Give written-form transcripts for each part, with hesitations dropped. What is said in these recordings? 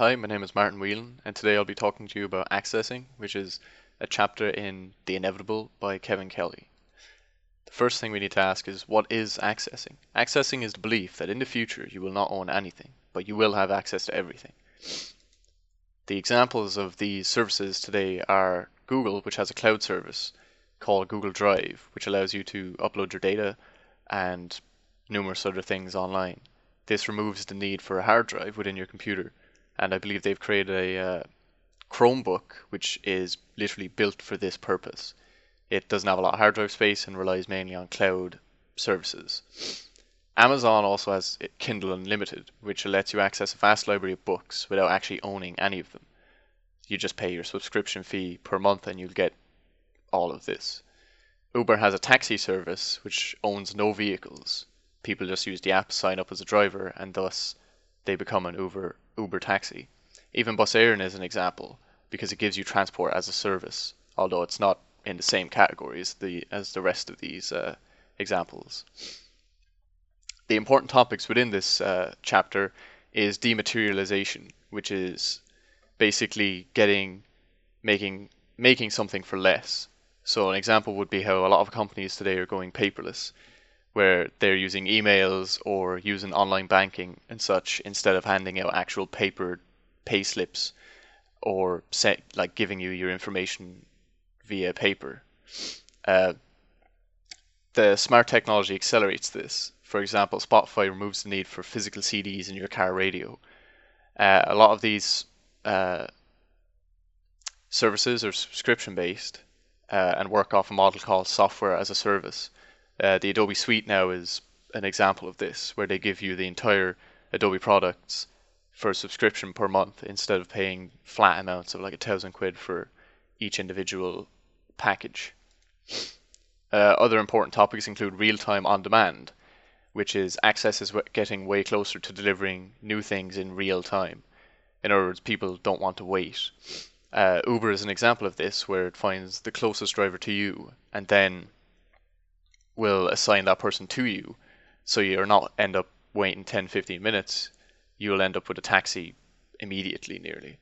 Hi, my name is Martin Whelan, and today I'll be talking to you about accessing, which is a chapter in The Inevitable by Kevin Kelly. The first thing we need to ask is, what is accessing? Accessing is the belief that in the future you will not own anything, but you will have access to everything. The examples of these services today are Google, which has a cloud service called Google Drive, which allows you to upload your data and numerous other things online. This removes the need for a hard drive within your computer. And I believe they've created a Chromebook, which is literally built for this purpose. It doesn't have a lot of hard drive space and relies mainly on cloud services. Amazon also has Kindle Unlimited, which lets you access a vast library of books without actually owning any of them. You just pay your subscription fee per month and you'll get all of this. Uber has a taxi service which owns no vehicles. People just use the app, sign up as a driver, and thus they become an Uber taxi. Even Bus Aaron is an example because it gives you transport as a service, although it's not in the same category as the rest of these examples. The important topics within this chapter is dematerialization, which is basically making something for less. So an example would be how a lot of companies today are going paperless, where they're using emails or using online banking and such instead of handing out actual paper pay slips or giving you your information via paper. The smart technology accelerates this. For example, Spotify removes the need for physical CDs in your car radio. A lot of these services are subscription-based and work off a model called Software as a Service. The Adobe Suite now is an example of this, where they give you the entire Adobe products for a subscription per month instead of paying flat amounts of like £1,000 for each individual package. Other important topics include real-time on-demand, which is access is getting way closer to delivering new things in real time. In other words, people don't want to wait. Uber is an example of this, where it finds the closest driver to you and then will assign that person to you, so you're not end up waiting 10-15 minutes. You'll end up with a taxi immediately, nearly.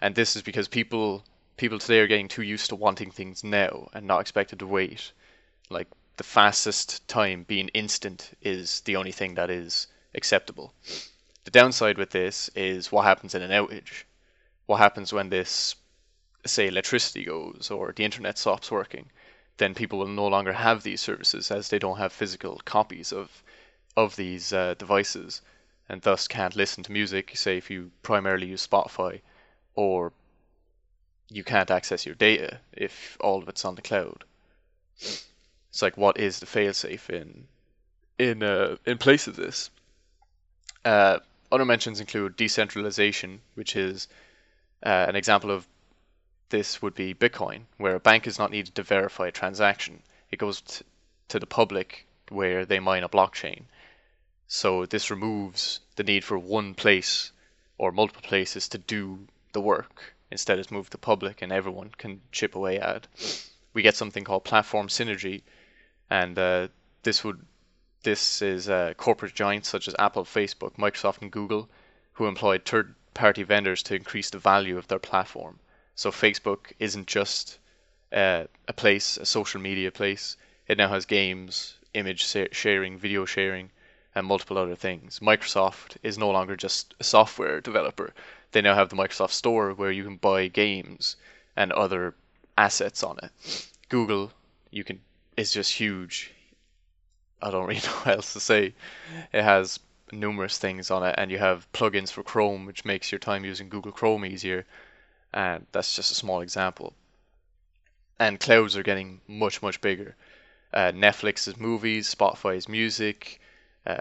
And this is because people today are getting too used to wanting things now and not expected to wait. Like, the fastest time being instant is the only thing that is acceptable. The downside with this is what happens in an outage. What happens when this, say, electricity goes or the internet stops working? Then people will no longer have these services, as they don't have physical copies of these devices, and thus can't listen to music, say if you primarily use Spotify, or you can't access your data if all of it's on the cloud. It's like, what is the failsafe in place of this? Other mentions include decentralization, which is an example of this would be Bitcoin, where a bank is not needed to verify a transaction. It goes to the public, where they mine a blockchain. So this removes the need for one place or multiple places to do the work. Instead, it's moved to public and everyone can chip away at. We get something called platform synergy, and this is corporate giants such as Apple, Facebook, Microsoft, and Google, who employed third-party vendors to increase the value of their platform. So Facebook isn't just a social media place. It now has games, image sharing, video sharing, and multiple other things. Microsoft is no longer just a software developer. They now have the Microsoft Store, where you can buy games and other assets on it. Google is just huge. I don't really know what else to say. It has numerous things on it, and you have plugins for Chrome, which makes your time using Google Chrome easier. And that's just a small example. And clouds are getting much, much bigger. Netflix is movies, Spotify is music, Now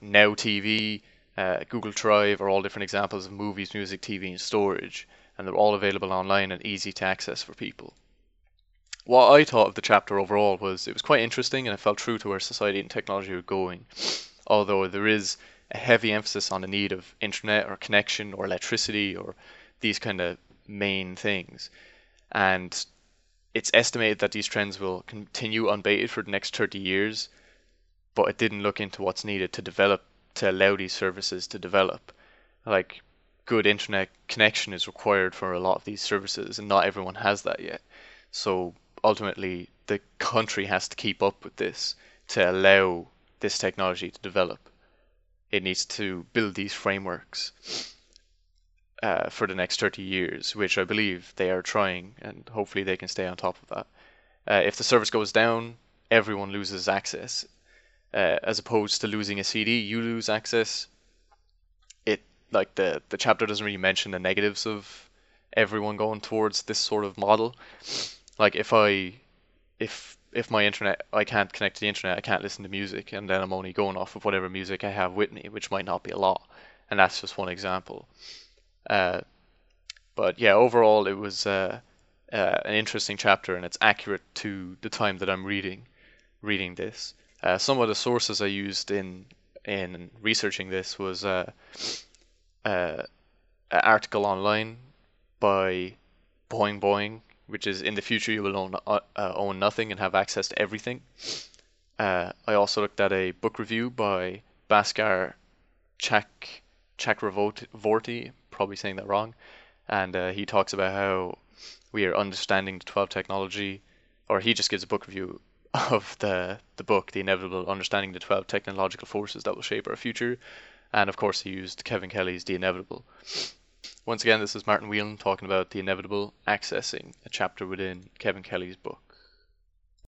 TV, Google Drive are all different examples of movies, music, TV, and storage. And they're all available online and easy to access for people. What I thought of the chapter overall was it was quite interesting, and it felt true to where society and technology were going. Although there is a heavy emphasis on the need of internet or connection or electricity or these kind of main things. And it's estimated that these trends will continue unabated for the next 30 years, but it didn't look into what's needed to allow these services to develop. Like, good internet connection is required for a lot of these services, and not everyone has that yet. So ultimately, the country has to keep up with this to allow this technology to develop. It needs to build these frameworks for the next 30 years, which I believe they are trying, and hopefully they can stay on top of that. If the service goes down, everyone loses access. As opposed to losing a CD, you lose access. Like the chapter doesn't really mention the negatives of everyone going towards this sort of model. Like if my internet, I can't connect to the internet, I can't listen to music, and then I'm only going off of whatever music I have with me, which might not be a lot. And that's just one example. But yeah, overall it was an interesting chapter, and it's accurate to the time that I'm reading this. Some of the sources I used in researching this was an article online by Boing Boing, which is "In the future you will own nothing and have access to everything." I also looked at a book review by Bhaskar Chak, Chakravorty, probably saying that wrong, and he talks about how we are understanding the 12 technology, or he just gives a book review of the book, The Inevitable, Understanding the 12 Technological Forces That Will Shape Our Future. And of course he used Kevin Kelly's The Inevitable. Once again, this is Martin Whelan talking about The Inevitable, accessing a chapter within Kevin Kelly's book.